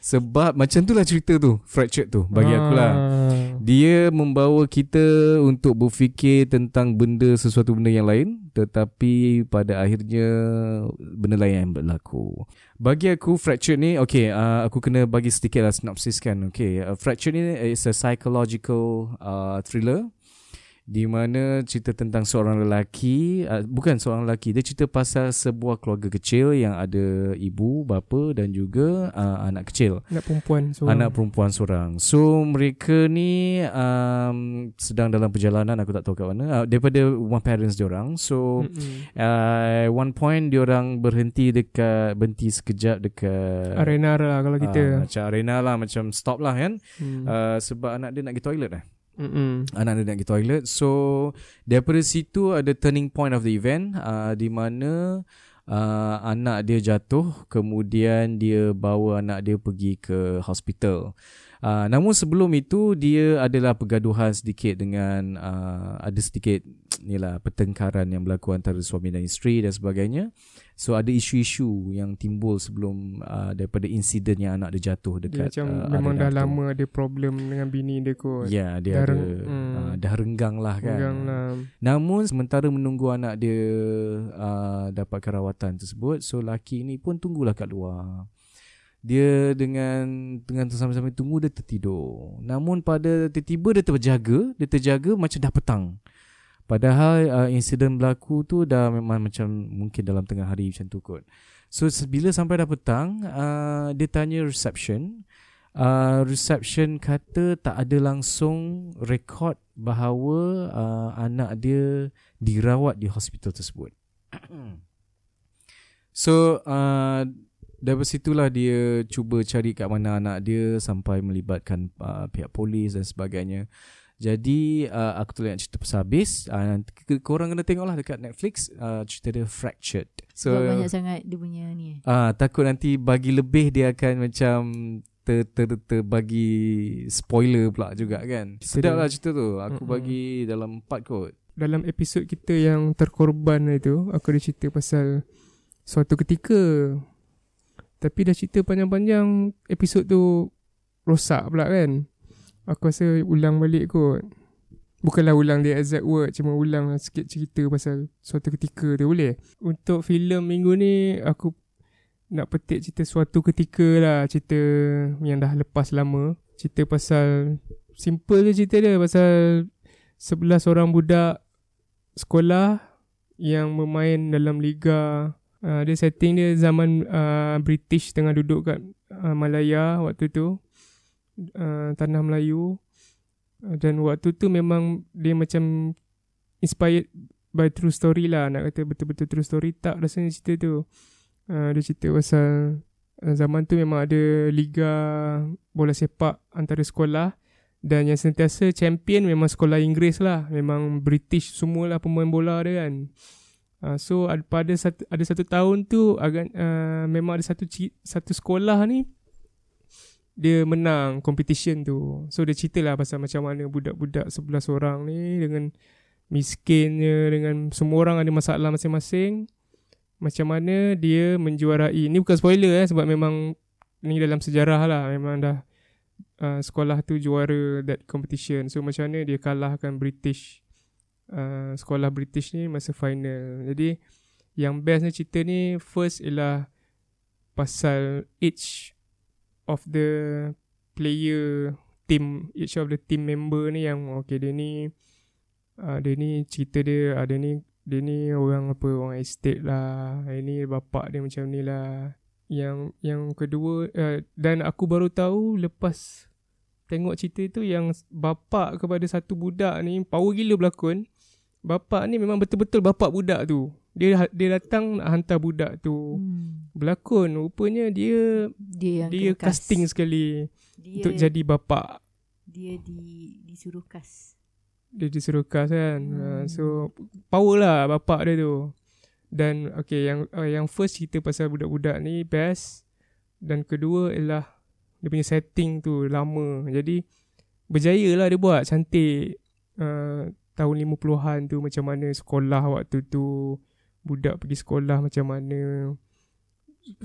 Sebab macam tu lah cerita tu, Fractured tu, bagi aku lah. Dia membawa kita untuk berfikir tentang benda, sesuatu benda yang lain, tetapi pada akhirnya benda lain yang berlaku. Bagi aku Fractured ni, okay, aku kena bagi sedikit lah sinopsis kan. Okay, Fractured ni is a psychological thriller, di mana cerita tentang seorang lelaki, bukan seorang lelaki, dia cerita pasal sebuah keluarga kecil yang ada ibu, bapa dan juga anak kecil, anak perempuan seorang. So mereka ni sedang dalam perjalanan, aku tak tahu kat mana, daripada rumah parents diorang. So one point diorang berhenti sekejap dekat arena lah, kalau kita macam arena lah, macam stop lah kan. Sebab anak dia nak pergi toilet lah. Anak dia nak pergi toilet. So daripada situ ada turning point of the event, di mana anak dia jatuh, kemudian dia bawa anak dia pergi ke hospital. Namun sebelum itu dia adalah pergaduhan sedikit dengan ada sedikit inilah pertengkaran yang berlaku antara suami dan isteri dan sebagainya. So ada isu-isu yang timbul sebelum daripada insiden yang anak dia jatuh dekat. Dia macam memang dah jatuh. Lama ada problem dengan bini dia kot. Ya, dia dah ada dah renggang lah kan. Namun sementara menunggu anak dia dapatkan rawatan tersebut, so laki ni pun tunggulah kat luar. Dia dengan sambil-sambil tunggu, dia tertidur. Namun pada tiba-tiba dia terjaga macam dah petang. Padahal insiden berlaku tu dah memang macam mungkin dalam tengah hari macam tu kot. So bila sampai dah petang, dia tanya reception. Reception kata tak ada langsung rekod bahawa anak dia dirawat di hospital tersebut. So dari situlah dia cuba cari kat mana anak dia sampai melibatkan pihak polis dan sebagainya. Jadi aku tulis cerita pasal habis. Korang kena tengoklah dekat Netflix, cerita dia Fractured. So banyak sangat dia punya ni. Takut nanti bagi lebih dia akan macam terbagi spoiler pula juga kan. Sedaplah cerita tu. Aku bagi dalam 4 kot. Dalam episod kita yang terkorban itu, aku ada cerita pasal suatu ketika, tapi dah cerita panjang-panjang, episod tu rosak pula kan. Aku rasa ulang balik kot. Bukanlah ulang dia exact word, cuma ulang sikit cerita pasal suatu ketika tu boleh. Untuk filem minggu ni aku nak petik cerita suatu ketika lah. Cerita yang dah lepas lama. Cerita pasal, simple je cerita dia, pasal 11 orang budak sekolah yang bermain dalam liga. Dia setting dia zaman British tengah duduk kat Malaya waktu tu, tanah Melayu. Dan waktu tu memang dia macam inspired by true story lah. Nak kata betul-betul true story tak rasanya cerita tu. Dia cerita pasal zaman tu memang ada liga bola sepak antara sekolah, dan yang sentiasa champion memang sekolah Inggeris lah. Memang British semualah pemain bola dia kan. So ada satu tahun tu memang ada satu sekolah ni dia menang competition tu. So dia ceritalah pasal macam mana budak-budak 11 orang ni dengan miskinnya, dengan semua orang ada masalah masing-masing, macam mana dia menjuarai. Ni bukan spoiler sebab memang ni dalam sejarah lah. Memang dah sekolah tu juara that competition. So macam mana dia kalahkan British, sekolah British ni masa final. Jadi yang bestnya cerita ni, first ialah pasal each of the team member ni, yang okay dia ni cerita dia, dia ni orang estate lah, ini bapak dia macam ni lah. Yang kedua, dan aku baru tahu lepas tengok cerita tu, yang bapak kepada satu budak ni power gila berlakon. Bapak ni memang betul-betul bapak budak tu. Dia datang nak hantar budak tu berlakon. Rupanya dia casting sekali dia, untuk jadi bapak. Dia disuruh cast. Dia disuruh cast kan. So power lah bapak dia tu. Dan okay, yang first cerita pasal budak-budak ni best. Dan kedua ialah dia punya setting tu lama. Jadi berjaya lah dia buat. Cantik. Tahun 50-an tu macam mana sekolah waktu tu. Budak pergi sekolah macam mana.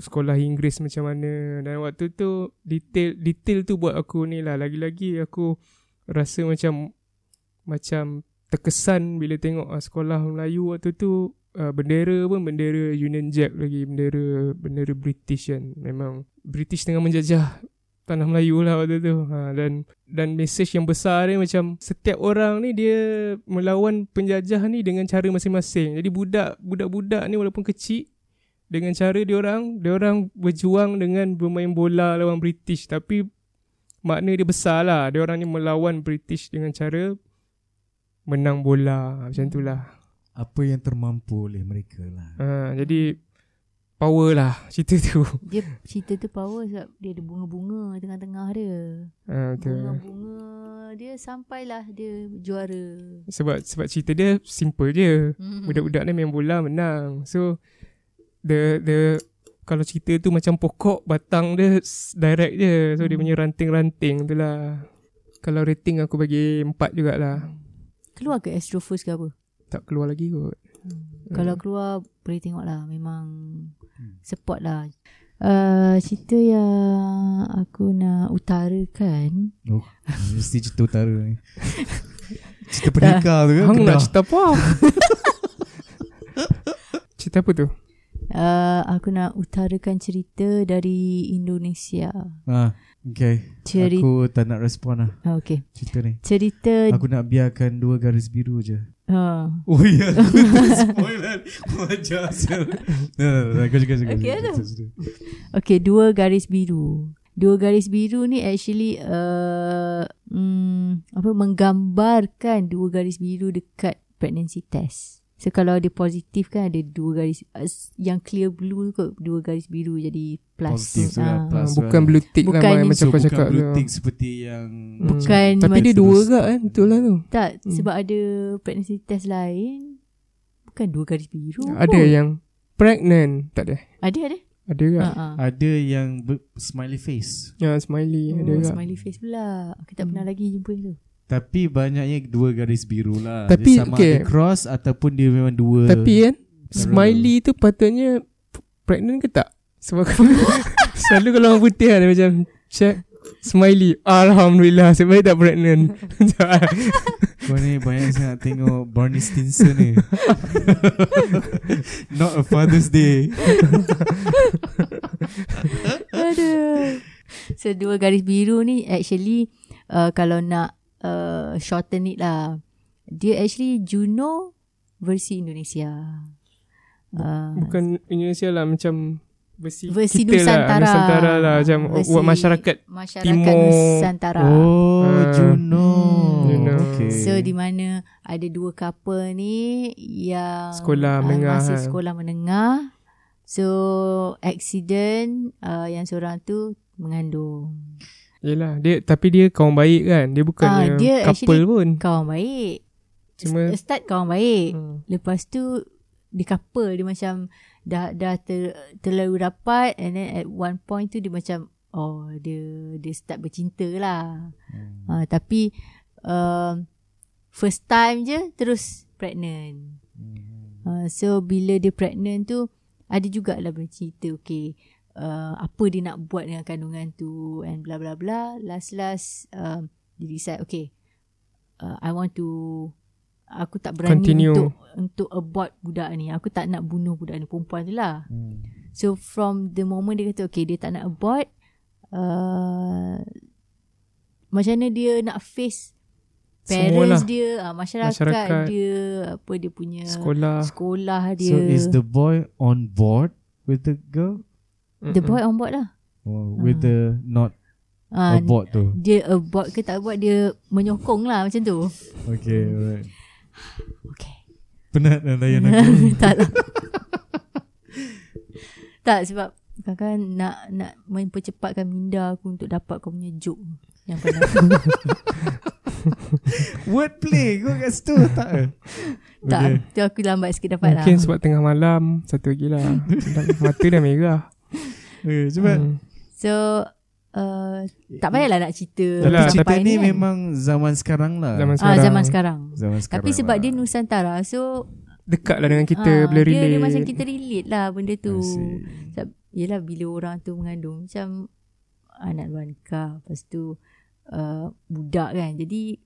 Sekolah Inggeris macam mana. Dan waktu tu detail tu buat aku ni lah. Lagi-lagi aku rasa macam terkesan bila tengok sekolah Melayu waktu tu. Bendera pun bendera Union Jack lagi. Bendera British kan. Memang British tengah menjajah tanah Melayu lah waktu tu. Dan mesej yang besar ni macam setiap orang ni dia melawan penjajah ni dengan cara masing-masing. Jadi budak-budak ni walaupun kecil, dengan cara dia orang berjuang dengan bermain bola lawan British, tapi makna dia besar lah. Dia orang ni melawan British dengan cara menang bola. Macam tu lah, apa yang termampu oleh mereka lah. Jadi power lah cerita tu. Cerita tu power sebab dia ada bunga-bunga tengah-tengah dia. Bunga-bunga dia sampailah dia juara. Sebab cerita dia simple je. Budak-budak ni main bola menang. So the kalau cerita tu macam pokok, batang dia direct je. So dia punya ranting-ranting tu lah. Kalau rating aku bagi 4 jugalah. Keluar ke Astro first ke apa? Tak keluar lagi kot. Kalau keluar boleh tengok lah. Memang support lah. Cerita yang aku nak utarakan, mesti cerita utara ni. Cerita pernikah tu ke? Aku nak cerita apa? Cerita apa tu? Aku nak utarakan cerita dari Indonesia. Okay, aku tak nak respon lah. Okay, cerita ni, cerita aku nak biarkan dua garis biru je. Oh ya, spoiler. Wajar. Okay, dua garis biru. Dua garis biru ni actually menggambarkan dua garis biru dekat pregnancy test. So kalau dia positif kan ada dua garis, yang clear blue kot, dua garis biru jadi plus. Positif, plus bukan blue tick lah, macam kau cakap. Bukan blue tick seperti yang bukan, tapi dia dua gak kan, betul lah tu. Tak, sebab ada pregnancy test lain bukan dua garis biru. Ada pun yang pregnant, tak ada? Ada. Ada gak? Ada yang smiley face. Smiley, ada gak? Smiley face pula. Aku tak pernah lagi jumpa tu. Tapi banyaknya dua garis biru lah. Tapi dia sama ada cross ataupun dia memang dua. Tapi kan smiley tu patutnya pregnant ke tak? Sebab selalu kalau orang putih kan macam check smiley, alhamdulillah sebab tak pregnant. Kau ni banyak sangat tengok Barney Stinson ni. Not a Father's Day. Aduh. So dua garis biru ni actually kalau nak shorten it lah, dia actually Juno versi Indonesia. Bukan Indonesia lah, macam versi kita Nusantara lah, Nusantara lah, macam buat masyarakat Timur Nusantara. Juno. Okay. So di mana ada dua couple ni yang sekolah menengah, masih sekolah menengah. So accident, yang seorang tu mengandung. Yelah, dia, tapi dia kawan baik kan. Dia bukan dia couple pun. Kawan baik. Cuma start kawan baik. Lepas tu dia couple. Dia macam dah terlalu rapat. And then at one point tu dia macam dia start bercinta lah. Tapi first time je terus pregnant. So bila dia pregnant tu ada jugalah bercerita. Okay, apa dia nak buat dengan kandungan tu and bla bla bla. Last dia decide okay, aku tak berani untuk abort budak ni. Aku tak nak bunuh budak ni, perempuan tu lah. So from the moment dia kata okay, dia tak nak abort, macam mana dia nak face parents dia, masyarakat dia, apa dia punya sekolah dia. So is the boy on board with the girl? The boy on board lah. With the not abort tu. Dia abort ke tak abort, dia menyokong lah macam tu. Okay, alright. Okay. Penat dah layan aku. Tak lah. Tak, sebab kakak nak mempercepatkan minda aku untuk dapat kau punya joke yang pada aku. Wordplay kau kat situ tak ke? Tak, tu aku lambat sikit dapat lah. Mungkin sebab tengah malam. Satu lagi lah, mata dah merah. So tak payahlah nak cerita. Cerita ni kan memang zaman sekarang lah. Zaman sekarang. Tapi sebab dia Nusantara, so dekat lah dengan kita, boleh relate. Dia macam kita relate lah benda tu. Yelah, bila orang tu mengandung macam anak luar nikah, lepas tu budak kan. Jadi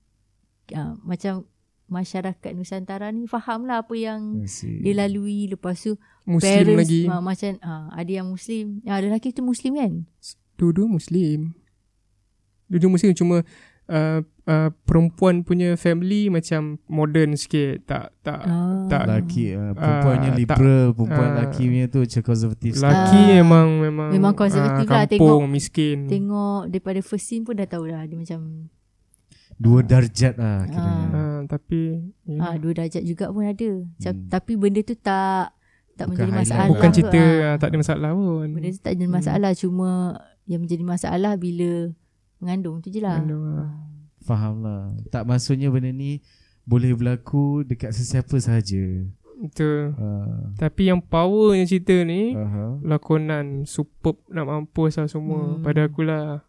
macam masyarakat Nusantara ni faham lah apa yang dia lalui. Lepas tu Muslim parents, lagi macam ada yang Muslim, ada lelaki tu Muslim kan. Dua-dua Muslim. Cuma perempuan punya family macam modern sikit. Tak lelaki, perempuannya liberal, perempuan lelaki punya tu macam konservatif. Lelaki memang konservatif lah. Kampung, miskin. Tengok daripada first scene pun dah tahu lah dia macam dua darjat lah kira. Tapi dua darjat juga pun ada. Tapi benda tu tak bukan menjadi masalah. Bukan cerita tak ada masalah pun. Benda tu tak jadi masalah. Cuma yang menjadi masalah bila mengandung tu je lah. Faham lah. Tak, maksudnya benda ni boleh berlaku dekat sesiapa sahaja. Betul. Tapi yang powernya cerita ni, lakonan superb nak mampus lah semua. Pada akulah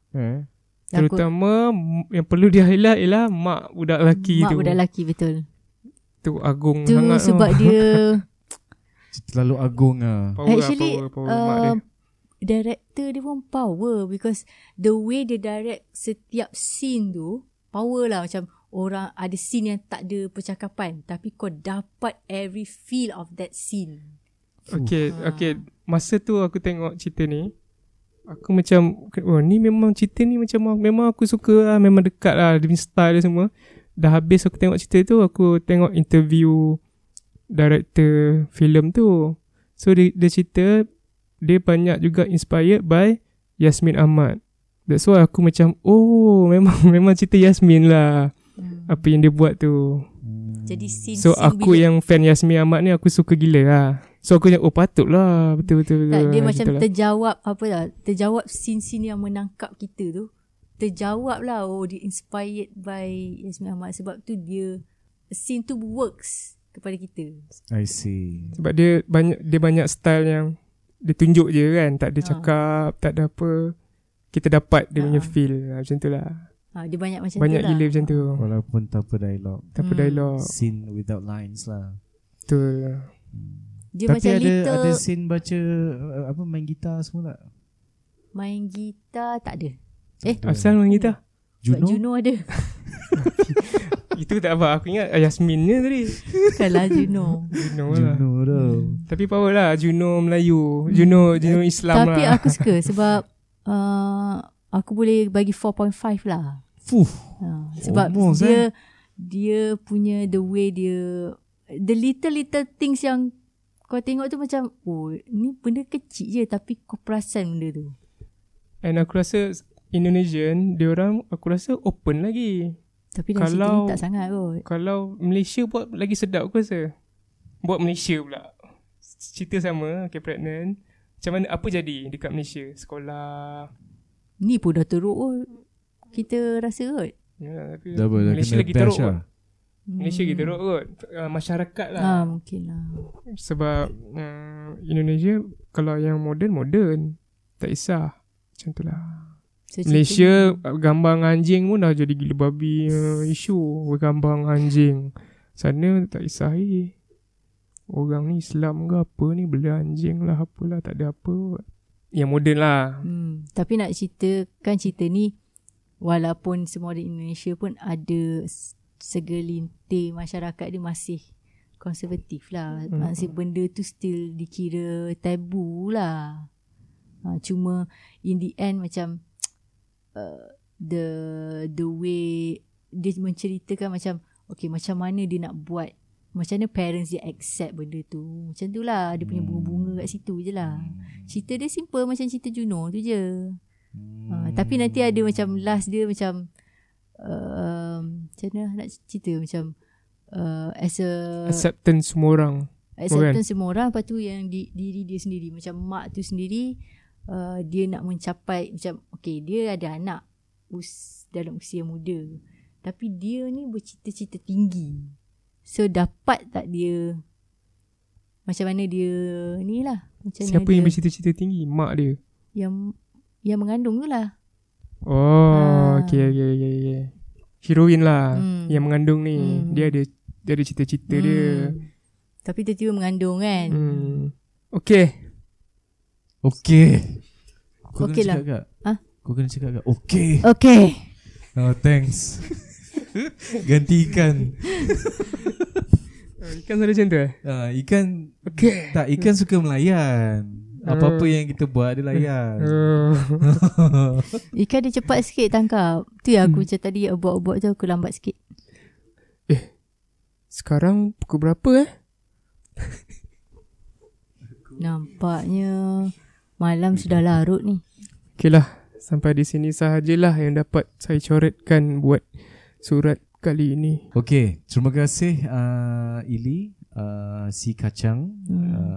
terutama yang perlu dia highlight ialah mak budak lelaki tu. Mak budak lelaki, betul. Tu agung tu, sangat tu sebab dia terlalu agung lah. Actually power dia. Director dia pun power, because the way dia direct setiap scene tu power lah. Macam orang ada scene yang tak ada percakapan, tapi kau dapat every feel of that scene. Okay. Masa tu aku tengok cerita ni, aku macam, oh ni memang cerita ni macam memang aku suka lah, memang dekat lah dia punya style dia semua. Dah habis aku tengok cerita tu, aku tengok interview director filem tu. So dia cerita dia banyak juga inspired by Yasmin Ahmad. That's why aku macam, oh memang cerita Yasmin lah. Apa yang dia buat tu. Jadi so aku bila yang fan Yasmin Ahmad ni, aku suka gila lah. So aku macam, oh patut lah. Betul-betul tak, dia macam terjawab lah. Apa lah, terjawab scene-scene yang menangkap kita tu, terjawab lah. Oh dia inspired by Yasmin Ahmad. Sebab tu dia, scene tu works kepada kita. I see. Sebab dia banyak style yang dia tunjuk je kan, tak ada cakap, tak ada apa, kita dapat dia punya feel lah. Macam tu lah. Dia banyak macam banyak tu lah, banyak gila macam tu, walaupun tanpa dialog. Tanpa dialog, scene without lines lah. Betul lah. Dia tapi macam ada scene baca apa, main gitar semua tak? Main gitar tak ada. Asal main gitar Juno ada. Itu tak apa. Aku ingat Yasmin ni tadi. Bukanlah Juno lah. Juno dah. Tapi power lah. Juno Melayu, Juno Islam. Tapi lah, tapi aku suka sebab aku boleh bagi 4.5 lah. Fuh. Sebab almost, dia punya the way dia, the little things yang kau tengok tu macam, oh ni benda kecil je tapi kau perasan benda tu. And aku rasa Indonesian diorang, aku rasa open lagi. Tapi kalau tak sangat kot. Kalau Malaysia buat lagi sedap aku rasa. Buat Malaysia pula cerita sama, okay, pregnant. Macam mana apa jadi dekat Malaysia, sekolah ni pun dah teruk kot, kita rasa kot. Ya, tapi Malaysia lagi teruk kot. Malaysia lagi teruk kot. Masyarakat lah. Mungkin lah. Sebab Indonesia kalau yang modern, tak kisah. Macam tu lah. So, Malaysia gambar anjing pun dah jadi gila babi isu. Gambar anjing sana tak kisah. Orang ni Islam ke apa ni, bela anjing lah apalah, tak ada apa. Yang modern lah. Tapi nak ceritakan cerita ni, walaupun semua di Indonesia pun ada segelintir masyarakat dia masih konservatif lah. Maksudnya benda tu still dikira tabu lah. Cuma in the end macam the way dia menceritakan macam, okay macam mana dia nak buat, macam mana parents dia accept benda tu. Macam tu lah. Dia punya bunga-bunga kat situ je lah. Cerita dia simple macam cerita Juno tu je. Tapi nanti ada macam last dia macam macam mana nak cerita, macam as a acceptance semua orang. Acceptance semua orang. Lepas tu yang diri dia sendiri, macam mak tu sendiri, dia nak mencapai macam, okay dia ada anak dalam usia muda, tapi dia ni bercita-cita tinggi. So dapat tak dia, macam mana dia ni lah, macam siapa yang bercita-cita tinggi? Mak dia Yang mengandung tu lah. Oh okay. Heroin lah. Yang mengandung ni, Dia ada cita-cita dia, tapi tiba-tiba mengandung kan. Okay kau kena cakap lah. Kau kena cakap agak Okay oh thanks. Ganti Ikan. Ikan ada macam tu Ikan tak, Ikan suka melayan. Apa-apa yang kita buat dia layan. Ikan dia cepat sikit tangkap. Tu yang aku macam tadi buat-buat tu, aku lambat sikit. Sekarang pukul berapa Nampaknya malam sudah larut ni. Okay lah, sampai di sini sahajalah yang dapat saya coretkan buat surat kali ini. Okay, terima kasih Ili, si Kacang.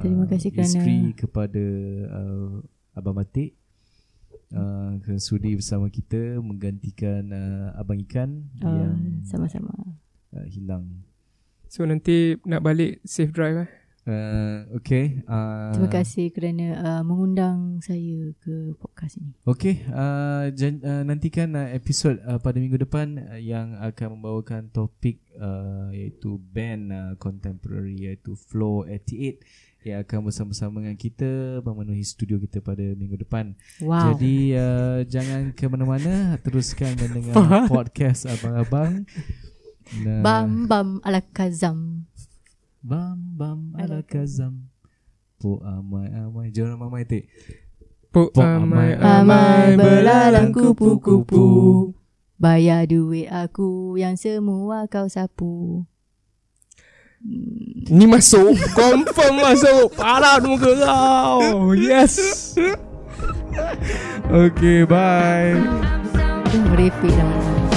Terima kasih kerana isteri kepada Abang Batik, sudi bersama kita menggantikan Abang Ikan yang sama-sama hilang. So nanti nak balik safe drive Okay. Terima kasih kerana mengundang saya ke podcast ini. Okay, nantikan episod pada minggu depan yang akan membawakan topik iaitu band contemporary, iaitu Flow 88, yang akan bersama-sama dengan kita memenuhi studio kita pada minggu depan. Wow. Jadi jangan ke mana-mana, teruskan mendengar podcast Abang-Abang. Nah. Bam Bam ala Kazam. Bam bam ala kazam. Po amai amai joram amai te. Po amai amai belalang kupu-kupu. Bayar duit aku yang semua kau sapu. Ni masuk. Confirm masuk. Parah muka kau. Yes. Okay, bye. Repeat dah.